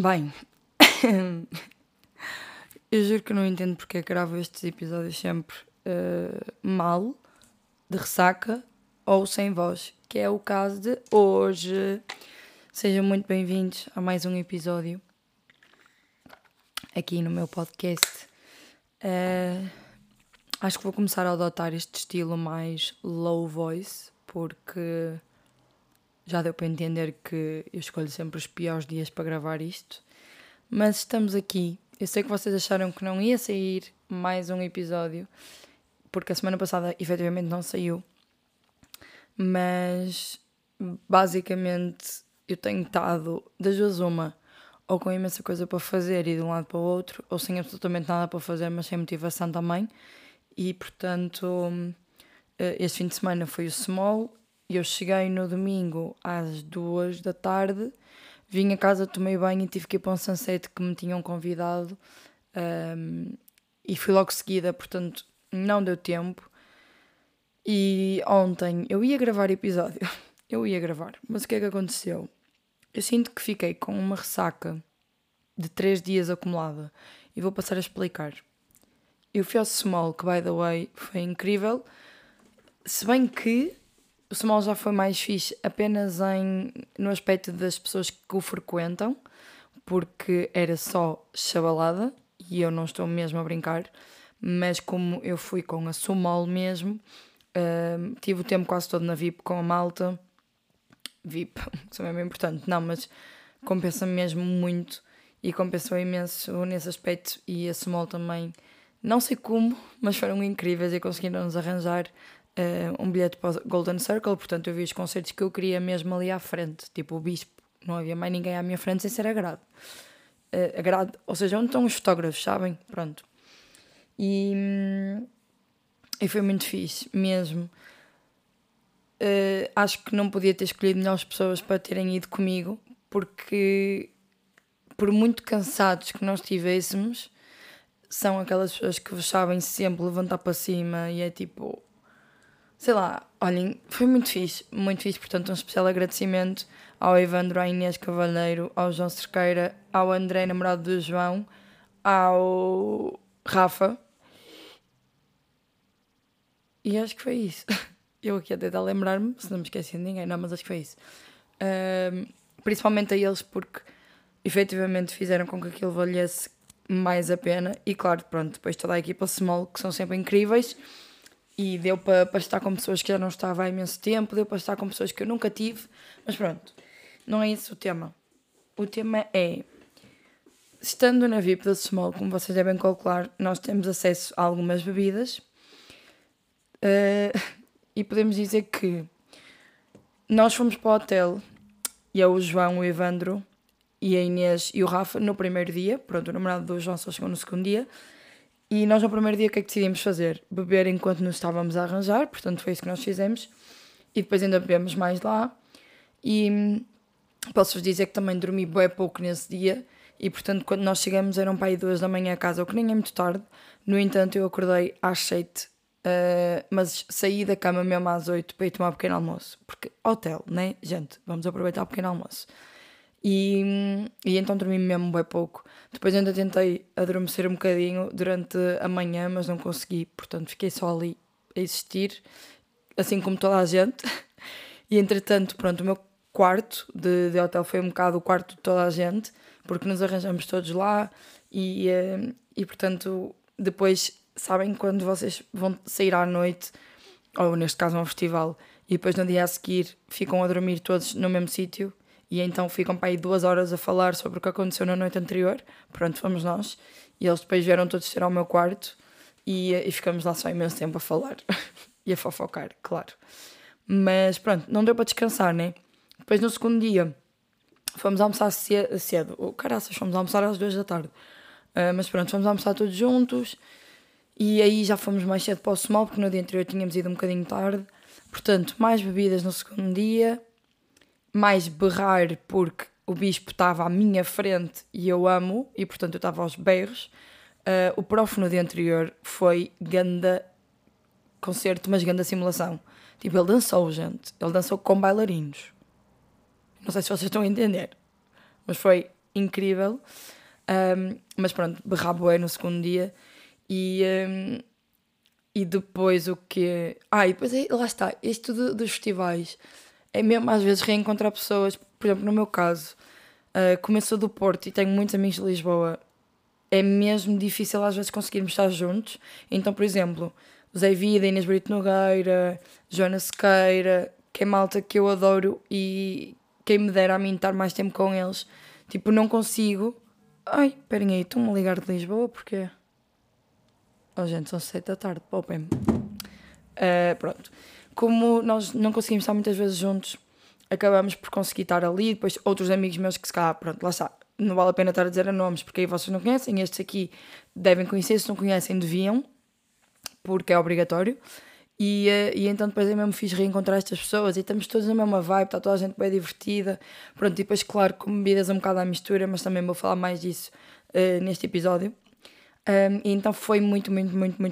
Bem, eu juro que não entendo porque é que gravo estes episódios sempre mal, de ressaca ou sem voz, que é o caso de hoje. Sejam muito bem-vindos a mais um episódio aqui no meu podcast. Acho que vou começar a adotar este estilo mais low voice, porque já deu para entender que eu escolho sempre os piores dias para gravar isto. Mas estamos aqui. Eu sei que vocês acharam que não ia sair mais um episódio, porque a semana passada efetivamente não saiu. Mas basicamente eu tenho estado das duas uma, ou com imensa coisa para fazer e de um lado para o outro, ou sem absolutamente nada para fazer, mas sem motivação também. E portanto, este fim de semana foi o small. Eu cheguei no domingo às 2 da tarde, vim a casa, tomei banho e tive que ir para um sunset que me tinham convidado e fui logo seguida, portanto não deu tempo. E ontem eu ia gravar episódio, mas o que é que aconteceu? Eu sinto que fiquei com uma ressaca de 3 dias acumulada e vou passar a explicar. Eu fui ao small, que by the way foi incrível, se bem que o small já foi mais fixe apenas no aspecto das pessoas que o frequentam, porque era só chabalada, e eu não estou mesmo a brincar, mas como eu fui com a small mesmo, tive o tempo quase todo na VIP com a malta. VIP, isso é bem importante, não, mas compensa mesmo muito, e compensou imenso nesse aspecto, e a small também, não sei como, mas foram incríveis e conseguiram-nos arranjar um bilhete para o Golden Circle, portanto eu vi os concertos que eu queria mesmo ali à frente, tipo o Bispo, não havia mais ninguém à minha frente sem ser agrado, ou seja, onde estão os fotógrafos, sabem? Pronto. E foi muito fixe, mesmo. Acho que não podia ter escolhido melhores pessoas para terem ido comigo, porque por muito cansados que nós estivéssemos, são aquelas pessoas que vos sabem sempre levantar para cima e é tipo... Sei lá, olhem, foi muito fixe, portanto um especial agradecimento ao Evandro, à Inês Cavalheiro, ao João Cerqueira, ao André, namorado do João, ao Rafa, e acho que foi isso. Eu aqui a tentar lembrar-me, se não me esqueci de ninguém, não, mas acho que foi isso. Principalmente a eles, porque efetivamente fizeram com que aquilo valesse mais a pena, e claro, pronto, depois toda a equipa small, que são sempre incríveis. E deu para estar com pessoas que já não estava há imenso tempo, deu para estar com pessoas que eu nunca tive, mas pronto, não é esse o tema. O tema é, estando na VIP da Small, como vocês devem calcular, nós temos acesso a algumas bebidas e podemos dizer que nós fomos para o hotel, e eu, o João, o Evandro, e a Inês e o Rafa no primeiro dia, pronto, o namorado do João só chegou no segundo dia. E nós no primeiro dia o que é que decidimos fazer? Beber enquanto nos estávamos a arranjar, portanto foi isso que nós fizemos. E depois ainda bebemos mais lá. E posso-vos dizer que também dormi bem pouco nesse dia. E portanto quando nós chegamos eram para aí 2 da manhã a casa, o que nem é muito tarde. No entanto eu acordei às 7, mas saí da cama mesmo às 8 para ir tomar um pequeno almoço. Porque hotel, né? Gente, vamos aproveitar o pequeno almoço. E então dormi mesmo bem pouco. Depois ainda tentei adormecer um bocadinho durante a manhã, mas não consegui, portanto fiquei só ali a existir, assim como toda a gente. E entretanto, pronto, o meu quarto de hotel foi um bocado o quarto de toda a gente, porque nos arranjamos todos lá. E portanto depois, sabem quando vocês vão sair à noite, ou neste caso a um festival, e depois no dia a seguir ficam a dormir todos no mesmo sítio, e então ficam para aí 2 horas a falar sobre o que aconteceu na noite anterior. Pronto, fomos nós. E eles depois vieram todos ter ao meu quarto. E ficamos lá só imenso tempo a falar. E a fofocar, claro. Mas pronto, não deu para descansar, né? Depois no segundo dia fomos almoçar cedo. Oh, caraças, fomos almoçar às 2 da tarde. Mas pronto, fomos almoçar todos juntos. E aí já fomos mais cedo para o small, porque no dia anterior tínhamos ido um bocadinho tarde. Portanto, mais bebidas no segundo dia. Mais berrar, porque o Bispo estava à minha frente e eu amo, e portanto eu estava aos berros. O prof no dia anterior foi ganda concerto, mas ganda simulação. Tipo, ele dançou, gente. Ele dançou com bailarinos. Não sei se vocês estão a entender, mas foi incrível. Mas pronto, berraboei no segundo dia. E depois o que... e depois lá está, isto dos festivais. É mesmo às vezes reencontrar pessoas. Por exemplo, no meu caso, como eu sou do Porto e tenho muitos amigos de Lisboa, é mesmo difícil às vezes conseguirmos estar juntos. Então, por exemplo, Zé Vida, Inês Brito Nogueira, Joana Sequeira, que é malta que eu adoro e quem me dera a mim estar mais tempo com eles. Tipo, não consigo... Ai, esperem aí, estão-me a ligar de Lisboa porque... Oh, gente, são 7 da tarde, poupem-me. Pronto. Como nós não conseguimos estar muitas vezes juntos, acabamos por conseguir estar ali. Depois outros amigos meus que se calhar, pronto, lá está, não vale a pena estar a dizer a nomes, porque aí vocês não conhecem, estes aqui devem conhecer, se não conhecem deviam, porque é obrigatório. E então depois eu mesmo fiz reencontrar estas pessoas e estamos todos na mesma vibe, está toda a gente bem divertida. Pronto, e depois claro, com bebidas um bocado à mistura, mas também vou falar mais disso neste episódio. E então foi muito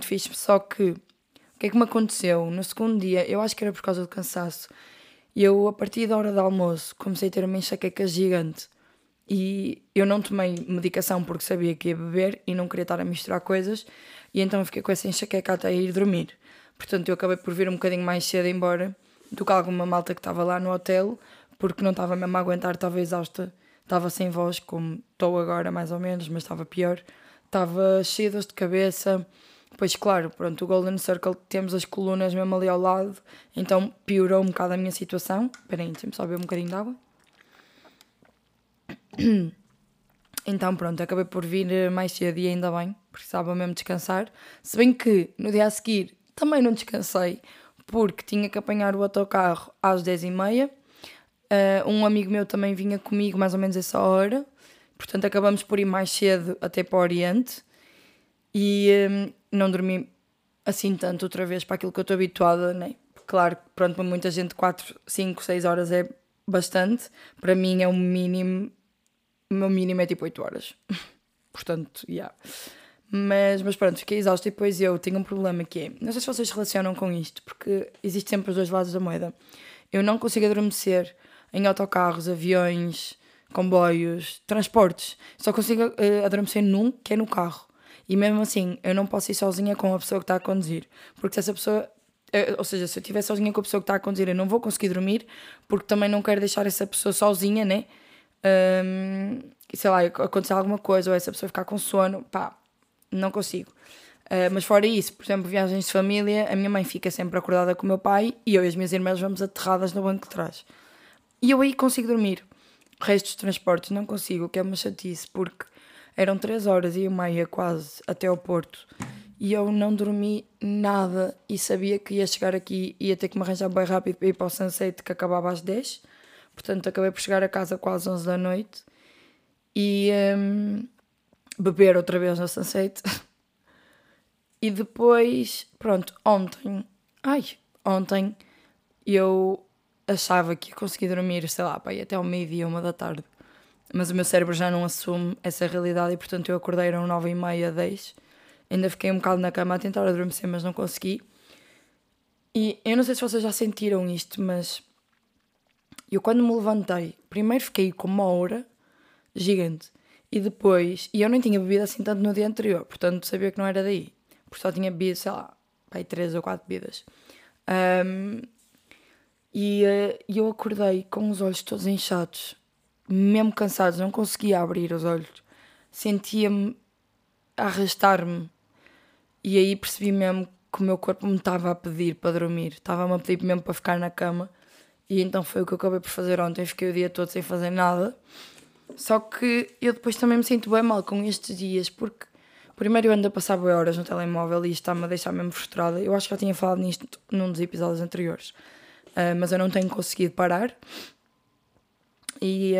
fixe, só que o que é que me aconteceu? No segundo dia, eu acho que era por causa do cansaço, e eu a partir da hora do almoço comecei a ter uma enxaqueca gigante. E eu não tomei medicação porque sabia que ia beber e não queria estar a misturar coisas, e então eu fiquei com essa enxaqueca até ir dormir. Portanto, eu acabei por vir um bocadinho mais cedo embora do que alguma malta que estava lá no hotel, porque não estava mesmo a aguentar, estava exausta, estava sem voz, como estou agora mais ou menos, mas estava pior, estava cheia de dores de cabeça. Pois claro, pronto, o Golden Circle, temos as colunas mesmo ali ao lado, então piorou um bocado a minha situação. Esperem, deixa-me só beber um bocadinho de água. Então pronto, acabei por vir mais cedo e ainda bem, precisava mesmo descansar. Se bem que no dia a seguir também não descansei, porque tinha que apanhar o autocarro às 10h30. Um amigo meu também vinha comigo mais ou menos essa hora, portanto acabamos por ir mais cedo até para o Oriente. E não dormi assim tanto outra vez para aquilo que eu estou habituada, né? Claro, pronto, para muita gente 4, 5, 6 horas é bastante. Para mim é o mínimo. O meu mínimo é tipo 8 horas. Portanto, yeah. Mas pronto, fiquei exausta. E depois eu tenho um problema que é... Não sei se vocês relacionam com isto, porque existe sempre os dois lados da moeda. Eu não consigo adormecer em autocarros, aviões, comboios, transportes. Só consigo adormecer num, que é no carro. E mesmo assim, eu não posso ir sozinha com a pessoa que está a conduzir. Porque se essa pessoa... Ou seja, se eu estiver sozinha com a pessoa que está a conduzir, eu não vou conseguir dormir, porque também não quero deixar essa pessoa sozinha, né? Sei lá, acontecer alguma coisa, ou essa pessoa ficar com sono, pá, não consigo. Mas fora isso, por exemplo, viagens de família, a minha mãe fica sempre acordada com o meu pai, e eu e as minhas irmãs vamos aterradas no banco de trás. E eu aí consigo dormir. O resto dos transportes não consigo, o que é uma chatice, porque eram 3h30 quase até ao Porto. E eu não dormi nada e sabia que ia chegar aqui e ia ter que me arranjar bem rápido para ir para o Sunset, que acabava às 10. Portanto, acabei por chegar a casa quase às 11 da noite e beber outra vez no Sunset. E depois, pronto, ontem eu achava que ia conseguir dormir, sei lá, pá, até ao meio-dia, 1 da tarde. Mas o meu cérebro já não assume essa realidade e, portanto, eu acordei, eram 9h30, 10h. Ainda fiquei um bocado na cama a tentar adormecer, mas não consegui. E eu não sei se vocês já sentiram isto, mas eu quando me levantei, primeiro fiquei com uma hora gigante. E depois, e eu nem tinha bebido assim tanto no dia anterior, portanto sabia que não era daí. Porque só tinha bebido, sei lá, 3 ou 4 bebidas. E eu acordei com os olhos todos inchados, mesmo cansados, não conseguia abrir os olhos. Sentia-me a arrastar-me. E aí percebi mesmo que o meu corpo me estava a pedir para dormir, estava-me a pedir mesmo para ficar na cama. E então foi o que eu acabei por fazer ontem, fiquei o dia todo sem fazer nada. Só que eu depois também me sinto bem mal com estes dias, porque primeiro eu ando a passar boas horas no telemóvel e isto está-me a deixar mesmo frustrada. Eu acho que já tinha falado nisto num dos episódios anteriores, mas eu não tenho conseguido parar. E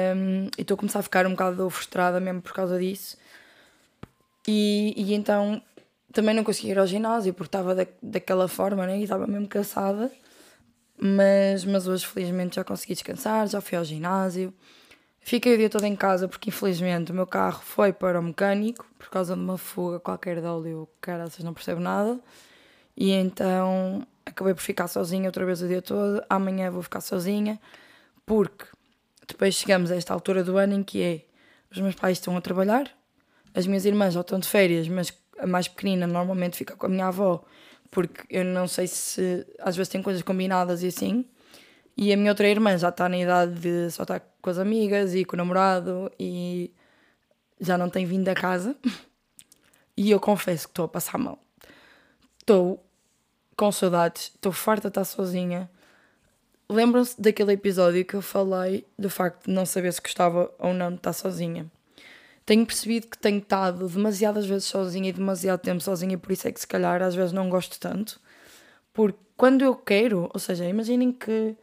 estou a começar a ficar um bocado frustrada mesmo por causa disso. E então também não consegui ir ao ginásio porque estava daquela forma, né? E estava mesmo cansada, mas hoje felizmente já consegui descansar, já fui ao ginásio. Fiquei o dia todo em casa porque infelizmente o meu carro foi para o mecânico por causa de uma fuga qualquer de óleo, cara, vocês não percebem nada. E então acabei por ficar sozinha outra vez o dia todo. Amanhã vou ficar sozinha porque depois chegamos a esta altura do ano em que é os meus pais estão a trabalhar, as minhas irmãs já estão de férias, mas a mais pequenina normalmente fica com a minha avó, porque eu não sei se às vezes tem coisas combinadas e assim, e a minha outra irmã já está na idade de só estar com as amigas e com o namorado e já não tem vindo a casa. E eu confesso que estou a passar mal, estou com saudades, estou farta de estar sozinha. Lembram-se daquele episódio que eu falei do facto de não saber se gostava ou não de estar sozinha? Tenho percebido que tenho estado demasiadas vezes sozinha e demasiado tempo sozinha, e por isso é que se calhar às vezes não gosto tanto. Porque quando eu quero, ou seja, imaginem que,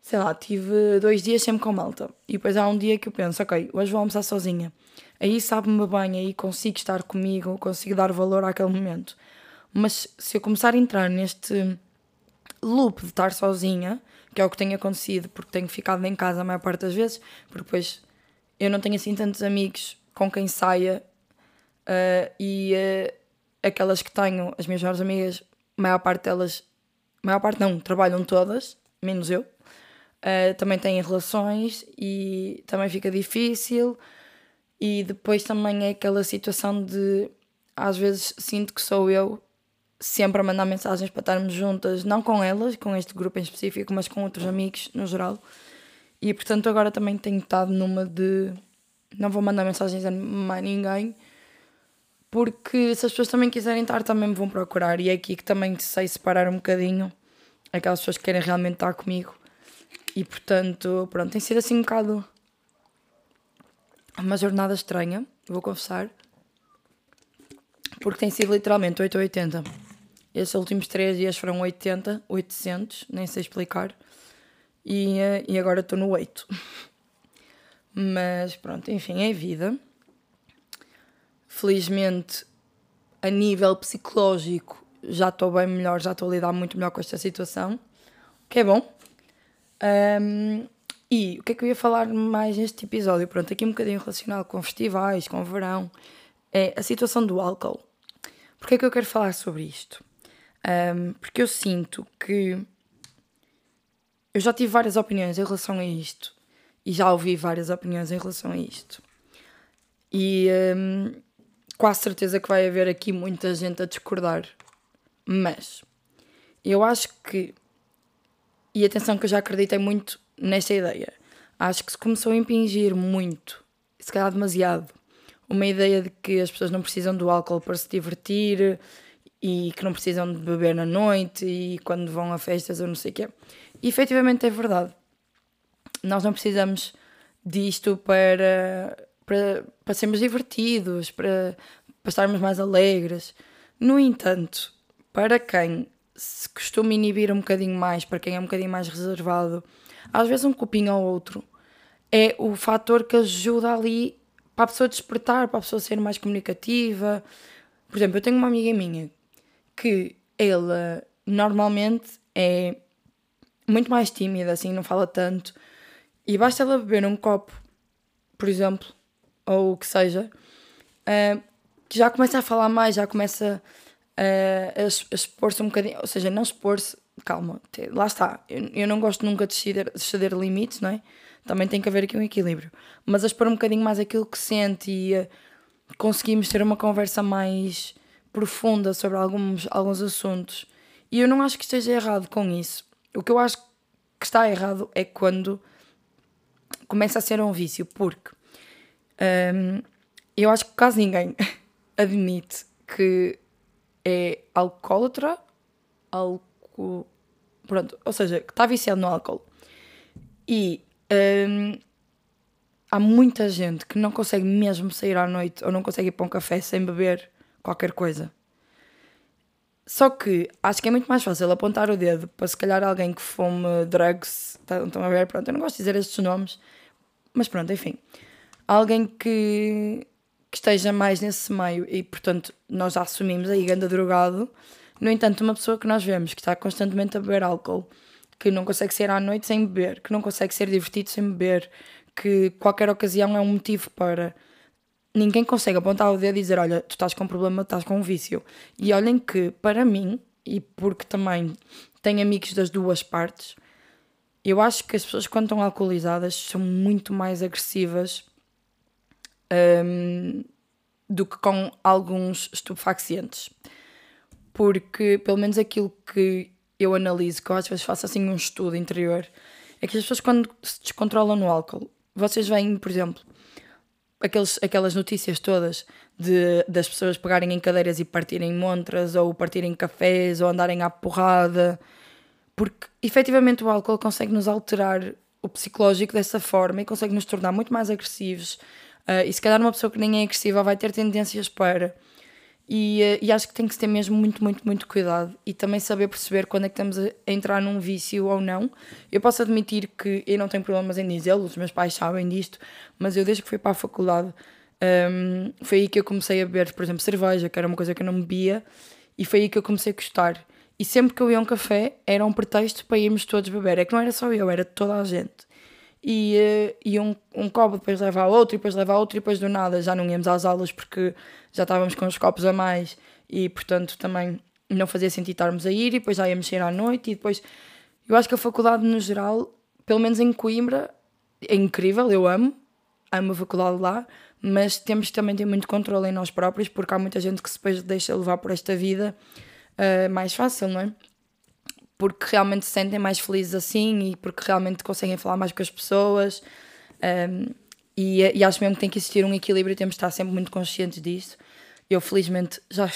sei lá, tive 2 dias sempre com malta e depois há um dia que eu penso, ok, hoje vou almoçar sozinha. Aí sabe-me bem, aí consigo estar comigo, consigo dar valor àquele momento. Mas se eu começar a entrar neste loop de estar sozinha, que é o que tem acontecido, porque tenho ficado em casa a maior parte das vezes, porque depois eu não tenho assim tantos amigos com quem saia, e aquelas que tenho, as minhas melhores amigas, maior parte não, trabalham todas, menos eu, também têm relações e também fica difícil. E depois também é aquela situação de, às vezes sinto que sou eu sempre a mandar mensagens para estarmos juntas, não com elas, com este grupo em específico, mas com outros amigos no geral. E portanto agora também tenho estado numa de não vou mandar mensagens a mais ninguém, porque se as pessoas também quiserem estar, também me vão procurar. E é aqui que também sei separar um bocadinho aquelas pessoas que querem realmente estar comigo. E portanto, pronto, tem sido assim um bocado uma jornada estranha, vou confessar, porque tem sido literalmente 8 ou 80. Estes últimos 3 dias foram 80, 800, nem sei explicar. E agora estou no 8. Mas pronto, enfim, é vida. Felizmente, a nível psicológico, já estou bem melhor, já estou a lidar muito melhor com esta situação, o que é bom. E o que é que eu ia falar mais neste episódio? Pronto, aqui um bocadinho relacionado com festivais, com verão, é a situação do álcool. Porquê é que eu quero falar sobre isto? Porque eu sinto que eu já tive várias opiniões em relação a isto e já ouvi várias opiniões em relação a isto, e quase certeza que vai haver aqui muita gente a discordar, mas eu acho que, e atenção que eu já acreditei muito nesta ideia, acho que se começou a impingir muito, se calhar demasiado, uma ideia de que as pessoas não precisam do álcool para se divertir e que não precisam de beber na noite e quando vão a festas ou não sei o quê. E efetivamente é verdade. Nós não precisamos disto para sermos divertidos, para estarmos mais alegres. No entanto, para quem se costuma inibir um bocadinho mais, para quem é um bocadinho mais reservado, às vezes um copinho ou outro é o fator que ajuda ali para a pessoa despertar, para a pessoa ser mais comunicativa. Por exemplo, eu tenho uma amiga minha que ela normalmente é muito mais tímida, assim, não fala tanto, e basta ela beber um copo, por exemplo, ou o que seja, que já começa a falar mais, já começa a expor-se um bocadinho, ou seja, não expor-se, calma, lá está, eu não gosto nunca de ceder limites, não é? Também tem que haver aqui um equilíbrio, mas a expor um bocadinho mais aquilo que sente e conseguimos ter uma conversa mais profunda sobre alguns assuntos, e eu não acho que esteja errado com isso. O que eu acho que está errado é quando começa a ser um vício, porque eu acho que quase ninguém admite que é alcoólatra, pronto, ou seja, que está viciado no álcool. E há muita gente que não consegue mesmo sair à noite ou não consegue ir para um café sem beber qualquer coisa. Só que acho que é muito mais fácil apontar o dedo para se calhar alguém que fume drugs, estão a ver, pronto, eu não gosto de dizer estes nomes, mas pronto, enfim. Alguém que esteja mais nesse meio e, portanto, nós já assumimos aí ganda drogado. No entanto, uma pessoa que nós vemos que está constantemente a beber álcool, que não consegue sair à noite sem beber, que não consegue ser divertido sem beber, que qualquer ocasião é um motivo para... Ninguém consegue apontar o dedo e dizer, olha, tu estás com um problema, estás com um vício. E olhem que, para mim, e porque também tenho amigos das duas partes, eu acho que as pessoas quando estão alcoolizadas são muito mais agressivas do que com alguns estupefacientes. Porque, pelo menos aquilo que eu analiso, que eu às vezes faço assim um estudo interior, é que as pessoas quando se descontrolam no álcool, vocês veem, por exemplo, aquelas notícias todas das pessoas pegarem em cadeiras e partirem montras, ou partirem cafés, ou andarem à porrada, porque efetivamente o álcool consegue-nos alterar o psicológico dessa forma e consegue-nos tornar muito mais agressivos, e se calhar uma pessoa que nem é agressiva vai ter tendências para... E acho que tem que ter mesmo muito, muito, muito cuidado, e também saber perceber quando é que estamos a entrar num vício ou não. Eu posso admitir que eu não tenho problemas em dizê-lo, os meus pais sabem disto, mas eu desde que fui para a faculdade, foi aí que eu comecei a beber, por exemplo, cerveja, que era uma coisa que eu não bebia, e foi aí que eu comecei a gostar. E sempre que eu ia a um café era um pretexto para irmos todos beber, é que não era só eu, era toda a gente. E um copo depois leva a outro, e depois leva a outro, e depois do nada já não íamos às aulas porque já estávamos com os copos a mais, e portanto também não fazia sentido estarmos a ir, e depois já íamos sair à noite. E depois, eu acho que a faculdade no geral, pelo menos em Coimbra, é incrível, eu amo a faculdade lá, mas temos que também ter muito controle em nós próprios, porque há muita gente que depois deixa levar por esta vida mais fácil, não é? Porque realmente se sentem mais felizes assim, e porque realmente conseguem falar mais com as pessoas, e acho mesmo que tem que existir um equilíbrio, temos de estar sempre muito conscientes disso. Eu felizmente já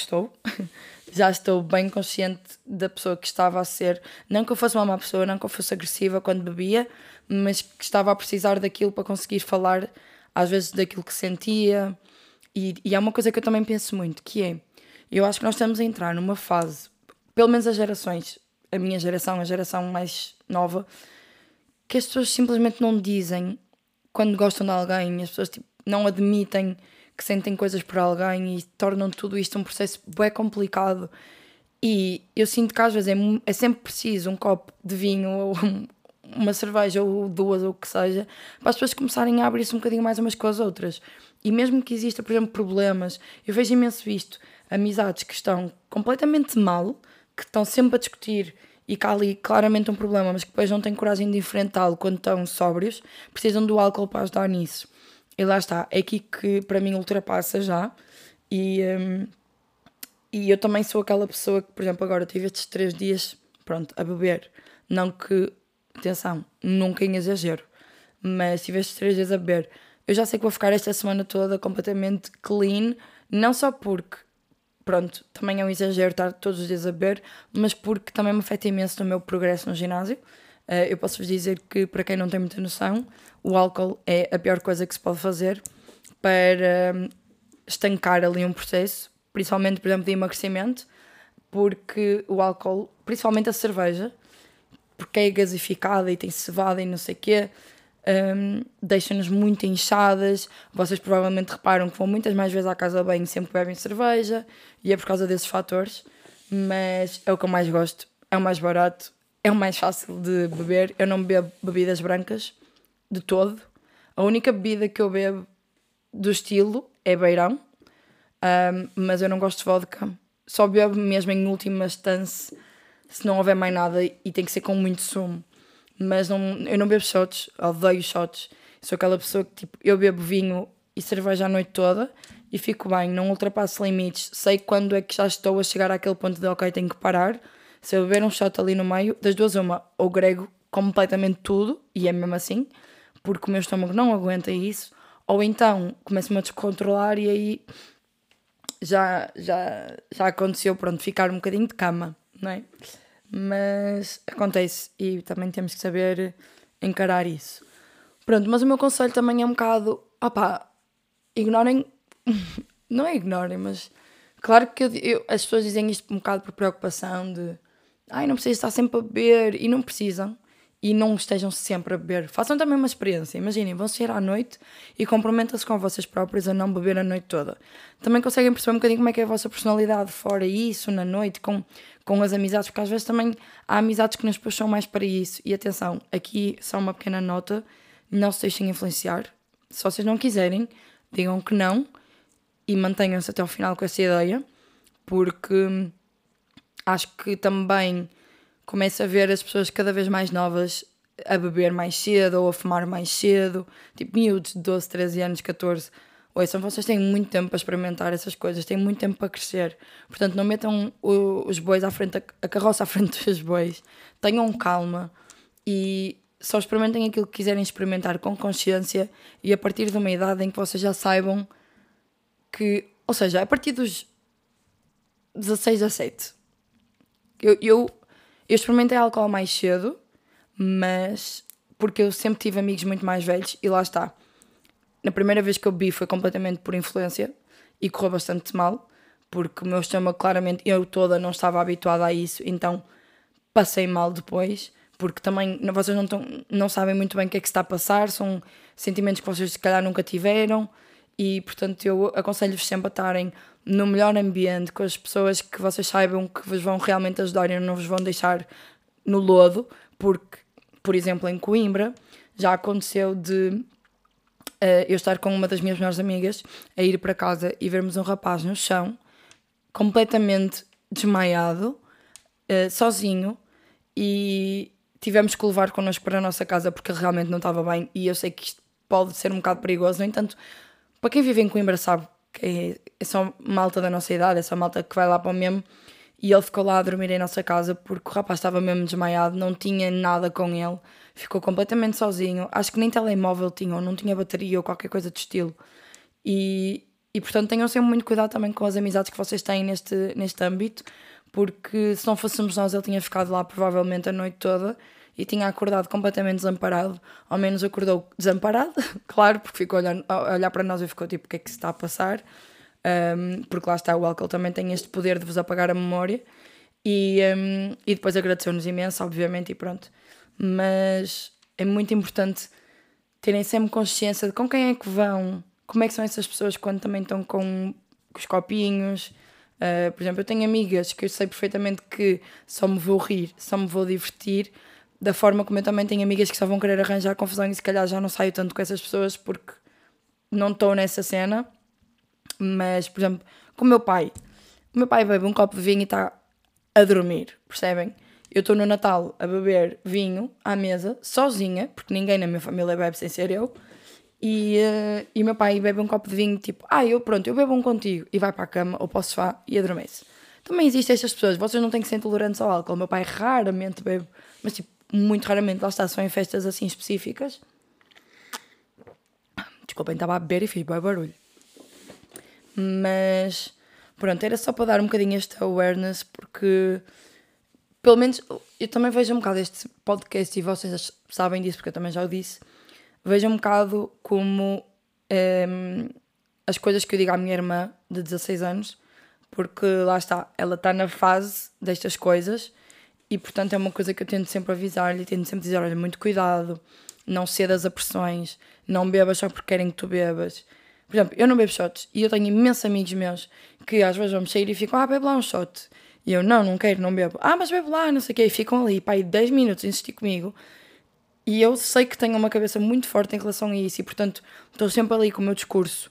estou bem consciente da pessoa que estava a ser, não que eu fosse uma má pessoa, não que eu fosse agressiva quando bebia, mas que estava a precisar daquilo para conseguir falar às vezes daquilo que sentia. E há uma coisa que eu também penso muito, que é, eu acho que nós estamos a entrar numa fase, pelo menos as gerações, a minha geração, a geração mais nova, que as pessoas simplesmente não dizem quando gostam de alguém, as pessoas tipo, não admitem que sentem coisas por alguém, e tornam tudo isto um processo bué complicado. E eu sinto que às vezes é sempre preciso um copo de vinho, ou uma cerveja, ou duas, ou o que seja, para as pessoas começarem a abrir-se um bocadinho mais umas com as outras. E mesmo que exista, por exemplo, problemas, eu vejo imenso isto, amizades que estão completamente mal, que estão sempre a discutir e que há ali claramente um problema, mas que depois não têm coragem de enfrentá-lo quando estão sóbrios, precisam do álcool para ajudar nisso. E lá está, é aqui que para mim ultrapassa já. E eu também sou aquela pessoa que, por exemplo, agora tive estes 3 dias, pronto, a beber. Não que, atenção, nunca em exagero, mas tive estes 3 dias a beber. Eu já sei que vou ficar esta semana toda completamente clean, não só porque, pronto, também é um exagero estar todos os dias a beber, mas porque também me afeta imenso no meu progresso no ginásio. Eu posso-vos dizer que, para quem não tem muita noção, o álcool é a pior coisa que se pode fazer para estancar ali um processo, principalmente, por exemplo, de emagrecimento, porque o álcool, principalmente a cerveja, porque é gasificada e tem cevada e não sei o quê, deixa-nos muito inchadas. Vocês provavelmente reparam que vão muitas mais vezes à casa de banho sempre bebem cerveja, e é por causa desses fatores. Mas é o que eu mais gosto, é o mais barato, é o mais fácil de beber. Eu não bebo bebidas brancas de todo. A única bebida que eu bebo do estilo é beirão, mas eu não gosto de vodka, só bebo mesmo em última instância, se não houver mais nada, e tem que ser com muito sumo. Mas eu não bebo shots, odeio shots. Sou aquela pessoa que, tipo, eu bebo vinho e cerveja a noite toda e fico bem, não ultrapasso limites. Sei quando é que já estou a chegar àquele ponto de ok, tenho que parar. Se eu beber um shot ali no meio, das duas uma, ou grego completamente tudo, e é mesmo assim, porque o meu estômago não aguenta isso, ou então começo-me a descontrolar, e aí já aconteceu, pronto, ficar um bocadinho de cama, não é? Mas acontece, e também temos que saber encarar isso. Pronto, mas o meu conselho também é um bocado, ignorem, não é ignorem, mas claro que as pessoas dizem isto um bocado por preocupação de, não precisas estar sempre a beber, e não precisam, e não estejam sempre a beber. Façam também uma experiência, imaginem, vão sair à noite e comprometam-se com vocês próprios a não beber a noite toda. Também conseguem perceber um bocadinho como é que é a vossa personalidade fora isso, na noite, com as amizades, porque às vezes também há amizades que nos puxam mais para isso. E atenção, aqui só uma pequena nota, não se deixem influenciar. Se vocês não quiserem, digam que não, e mantenham-se até ao final com essa ideia, porque acho que também começa a ver as pessoas cada vez mais novas a beber mais cedo, ou a fumar mais cedo, tipo miúdos de 12, 13 anos, 14, Oi, são vocês têm muito tempo para experimentar essas coisas, têm muito tempo para crescer. Portanto, não metam os bois à frente, a carroça à frente dos bois. Tenham calma e só experimentem aquilo que quiserem experimentar com consciência e a partir de uma idade em que vocês já saibam que... Ou seja, a partir dos 16, 17. Eu experimentei álcool mais cedo, mas porque eu sempre tive amigos muito mais velhos e lá está. Na primeira vez que eu bebi foi completamente por influência e correu bastante mal, porque o meu estômago claramente, eu toda não estava habituada a isso, então passei mal depois, porque também vocês não sabem muito bem o que é que está a passar, são sentimentos que vocês se calhar nunca tiveram e, portanto, eu aconselho-vos sempre a estarem no melhor ambiente, com as pessoas que vocês saibam que vos vão realmente ajudar e não vos vão deixar no lodo, porque, por exemplo, em Coimbra já aconteceu de eu estar com uma das minhas melhores amigas a ir para casa e vermos um rapaz no chão, completamente desmaiado, sozinho, e tivemos que o levar connosco para a nossa casa porque realmente não estava bem, e eu sei que isto pode ser um bocado perigoso, no entanto, para quem vive em Coimbra sabe que é só malta da nossa idade, é só malta que vai lá para o mesmo, e ele ficou lá a dormir em nossa casa porque o rapaz estava mesmo desmaiado, não tinha nada com ele, ficou completamente sozinho, acho que nem telemóvel tinha, ou não tinha bateria ou qualquer coisa do estilo, e portanto tenham sempre muito cuidado também com as amizades que vocês têm neste âmbito, porque se não fôssemos nós ele tinha ficado lá provavelmente a noite toda e tinha acordado completamente desamparado, ao menos acordou desamparado, claro, porque ficou a olhar para nós e ficou tipo o que é que se está a passar, porque lá está, o álcool também tem este poder de vos apagar a memória, e depois agradeceu-nos imenso, obviamente, e pronto. Mas é muito importante terem sempre consciência de com quem é que vão, como é que são essas pessoas quando também estão com os copinhos. Por exemplo, eu tenho amigas que eu sei perfeitamente que só me vou rir, só me vou divertir, da forma como eu também tenho amigas que só vão querer arranjar confusão e se calhar já não saio tanto com essas pessoas porque não estou nessa cena. Mas, por exemplo, com o meu pai bebe um copo de vinho e está a dormir, percebem? Eu estou no Natal a beber vinho à mesa, sozinha, porque ninguém na minha família bebe sem ser eu, e o meu pai bebe um copo de vinho tipo, eu bebo um contigo, e vai para a cama ou para o sofá e adormece. Também existem estas pessoas, vocês não têm que ser intolerantes ao álcool, o meu pai raramente bebe, mas tipo, muito raramente, lá está, só em festas assim específicas. Desculpem, estava a beber e fiz bem barulho. Mas, pronto, era só para dar um bocadinho esta awareness, porque, pelo menos, eu também vejo um bocado este podcast, e vocês sabem disso, porque eu também já o disse, vejo um bocado como as coisas que eu digo à minha irmã de 16 anos, porque lá está, ela está na fase destas coisas, e, portanto, é uma coisa que eu tento sempre avisar-lhe, tento sempre dizer, olha, muito cuidado, não cedas a pressões, não bebas só porque querem que tu bebas. Por exemplo, eu não bebo shots e eu tenho imensos amigos meus que às vezes vão-me sair e ficam, bebe lá um shot. E eu, não quero, não bebo. Mas bebo lá, não sei o quê. E ficam ali, 10 minutos a insistir comigo. E eu sei que tenho uma cabeça muito forte em relação a isso e, portanto, estou sempre ali com o meu discurso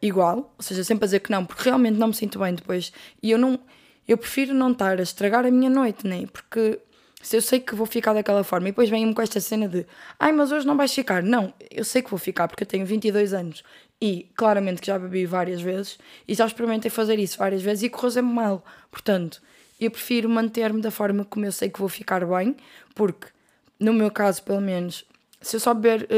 igual. Ou seja, sempre a dizer que não, porque realmente não me sinto bem depois. E eu prefiro não estar a estragar a minha noite, né? Porque se eu sei que vou ficar daquela forma e depois vem-me com esta cena de mas hoje não vais ficar. Não, eu sei que vou ficar porque eu tenho 22 anos. E claramente que já bebi várias vezes e já experimentei fazer isso várias vezes e correu sempre mal. Portanto, eu prefiro manter-me da forma como eu sei que vou ficar bem, porque, no meu caso, pelo menos, se eu só beber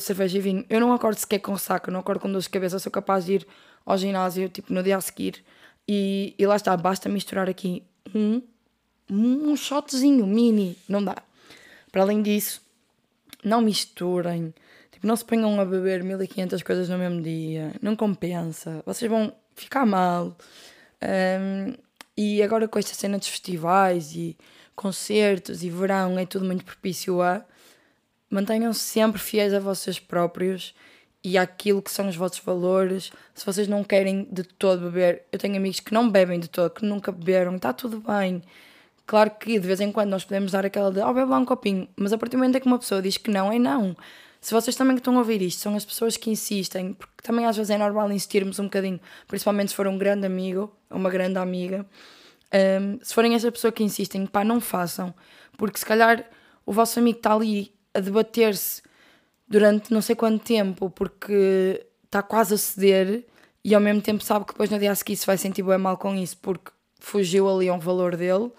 cerveja e vinho, eu não acordo sequer com ressaca, não acordo com dor de cabeça, sou capaz de ir ao ginásio, tipo, no dia a seguir. E lá está, basta misturar aqui um shotzinho mini, não dá. Para além disso, não misturem. Não se ponham a beber 1500 coisas no mesmo dia, não compensa, vocês vão ficar mal. E agora com esta cena dos festivais e concertos e verão, é tudo muito propício a... Mantenham-se sempre fiéis a vocês próprios e àquilo que são os vossos valores. Se vocês não querem de todo beber, eu tenho amigos que não bebem de todo, que nunca beberam, está tudo bem. Claro que de vez em quando nós podemos dar aquela de bebe lá um copinho, mas a partir do momento em que uma pessoa diz que não, é não. Se vocês também que estão a ouvir isto, são as pessoas que insistem, porque também às vezes é normal insistirmos um bocadinho, principalmente se for um grande amigo ou uma grande amiga, se forem essa pessoa que insistem, não façam, porque se calhar o vosso amigo está ali a debater-se durante não sei quanto tempo, porque está quase a ceder e ao mesmo tempo sabe que depois no dia a seguir se vai sentir bem mal com isso porque fugiu ali a um valor dele.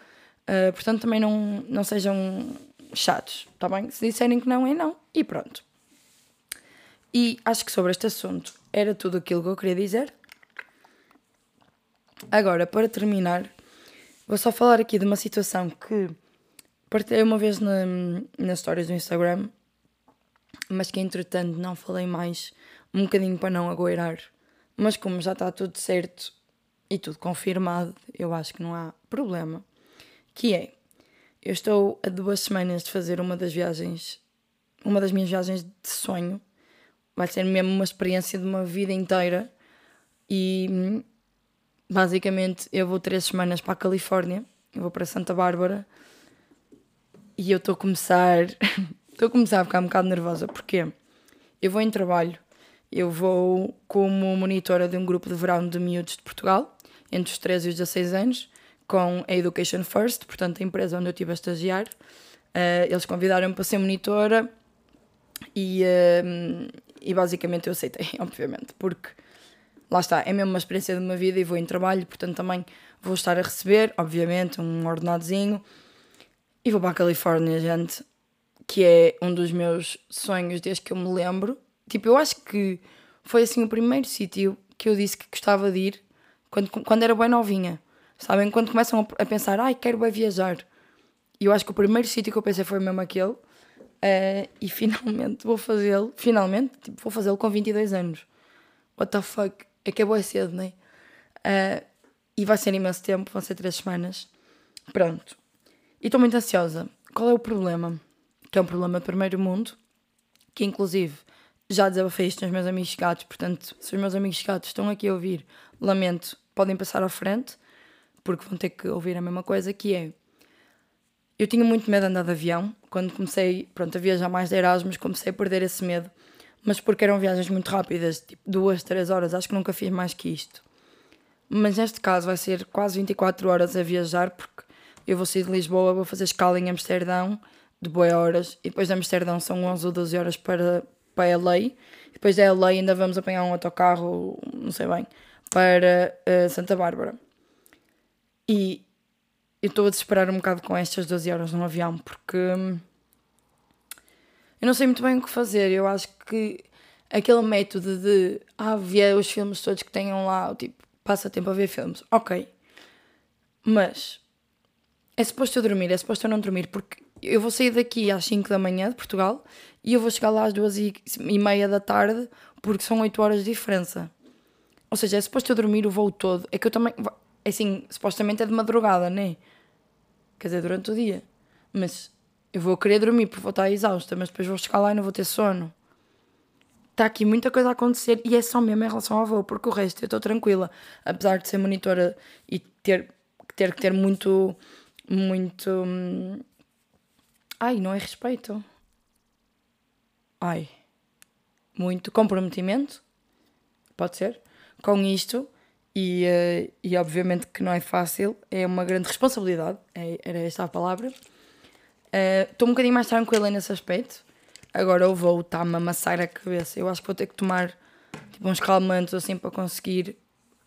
Portanto, também não sejam chatos, está bem? Se disserem que não, é não. E pronto. E acho que sobre este assunto era tudo aquilo que eu queria dizer. Agora, para terminar, vou só falar aqui de uma situação que partilhei uma vez nas stories do Instagram, mas que entretanto não falei mais, um bocadinho para não agoirar. Mas como já está tudo certo e tudo confirmado, eu acho que não há problema. Que é, eu estou a 2 semanas de fazer uma das minhas viagens de sonho. Vai ser mesmo uma experiência de uma vida inteira e basicamente eu vou 3 semanas para a Califórnia, eu vou para Santa Bárbara e eu estou a começar a ficar um bocado nervosa, porque eu vou em trabalho, eu vou como monitora de um grupo de verão de miúdos de Portugal, entre os 13 e os 16 anos, com a Education First, portanto a empresa onde eu estive a estagiar. Eles convidaram-me para ser monitora e basicamente eu aceitei, obviamente, porque lá está, é mesmo uma experiência de uma vida e vou em trabalho, portanto também vou estar a receber, obviamente, um ordenadozinho e vou para a Califórnia, gente, que é um dos meus sonhos desde que eu me lembro. Tipo, eu acho que foi assim o primeiro sítio que eu disse que gostava de ir quando era bem novinha. Sabem, quando começam a pensar, quero bem viajar. E eu acho que o primeiro sítio que eu pensei foi mesmo aquele. E finalmente vou fazê-lo. Finalmente, tipo, vou fazê-lo com 22 anos. What the fuck? É que é bué cedo, não é? E vai ser imenso tempo, vão ser 3 semanas. Pronto. E estou muito ansiosa. Qual é o problema? Que é um problema de primeiro mundo, que inclusive já desabafei isto nos meus amigos gatos. Portanto, se os meus amigos gatos estão aqui a ouvir, lamento, podem passar à frente, porque vão ter que ouvir a mesma coisa, que é... Eu tinha muito medo de andar de avião. Quando comecei, pronto, a viajar mais de Erasmus, comecei a perder esse medo. Mas porque eram viagens muito rápidas, tipo 2-3 horas, acho que nunca fiz mais que isto. Mas neste caso vai ser quase 24 horas a viajar, porque eu vou sair de Lisboa, vou fazer escala em Amsterdão, de boas horas, e depois de Amsterdão são 11 ou 12 horas para LA, e depois da LA ainda vamos apanhar um autocarro, não sei bem, para Santa Bárbara. E eu estou a desesperar um bocado com estas 12 horas num avião, porque eu não sei muito bem o que fazer. Eu acho que aquele método de ver os filmes todos que tenham lá, tipo, passa tempo a ver filmes, ok, mas é suposto eu dormir, é suposto eu não dormir, porque eu vou sair daqui às 5 da manhã de Portugal e eu vou chegar lá às 2:30 da tarde, porque são 8 horas de diferença. Ou seja, é suposto eu dormir o voo todo. É que eu também... assim, supostamente é de madrugada, não é? Quer dizer, durante o dia. Mas eu vou querer dormir porque vou estar exausta, mas depois vou chegar lá e não vou ter sono. Está aqui muita coisa a acontecer e é só mesmo em relação ao voo, porque o resto eu estou tranquila. Apesar de ser monitora e ter que ter muito... muito... não é respeito. Muito comprometimento. Pode ser. Com isto... E obviamente que não é fácil, é uma grande responsabilidade, era esta a palavra. Estou um bocadinho mais tranquila nesse aspecto. Agora o voo está-me a amassar a cabeça. Eu acho que vou ter que tomar tipo, uns calmantes assim para conseguir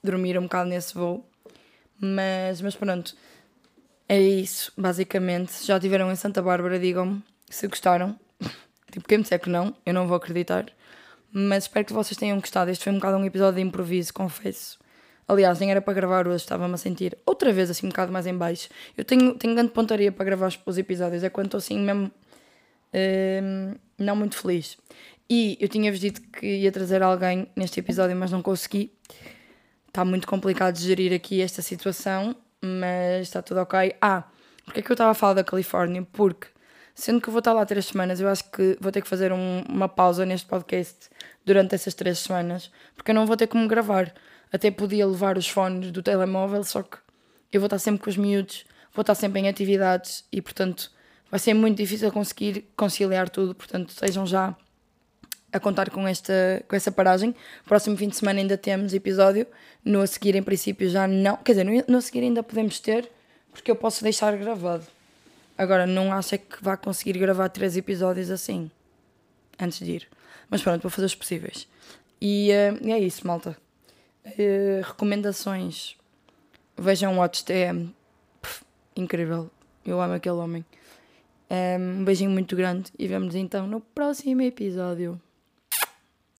dormir um bocado nesse voo. Mas pronto, é isso basicamente. Se já estiveram em Santa Bárbara, digam-me se gostaram. Tipo, quem me disser que não, eu não vou acreditar. Mas espero que vocês tenham gostado. Este foi um bocado um episódio de improviso, confesso. Aliás, nem era para gravar hoje, estava-me a sentir outra vez assim um bocado mais em baixo. Eu tenho grande pontaria para gravar os episódios, é quando estou assim mesmo não muito feliz. E eu tinha-vos dito que ia trazer alguém neste episódio, mas não consegui. Está muito complicado de gerir aqui esta situação, mas está tudo ok. Porque é que eu estava a falar da Califórnia? Porque, sendo que eu vou estar lá 3 semanas, eu acho que vou ter que fazer uma pausa neste podcast durante essas 3 semanas, porque eu não vou ter como gravar. Até podia levar os fones do telemóvel, só que eu vou estar sempre com os miúdos, vou estar sempre em atividades e, portanto, vai ser muito difícil conseguir conciliar tudo. Portanto, estejam já a contar com essa paragem. Próximo fim de semana ainda temos episódio. No a seguir, em princípio, já não... Quer dizer, no a seguir ainda podemos ter, porque eu posso deixar gravado. Agora, não acho que vá conseguir gravar 3 episódios assim, antes de ir. Mas pronto, vou fazer os possíveis. E é isso, malta. Recomendações. Vejam o Otto, é incrível. Eu amo aquele homem. Um beijinho muito grande e vemos então no próximo episódio.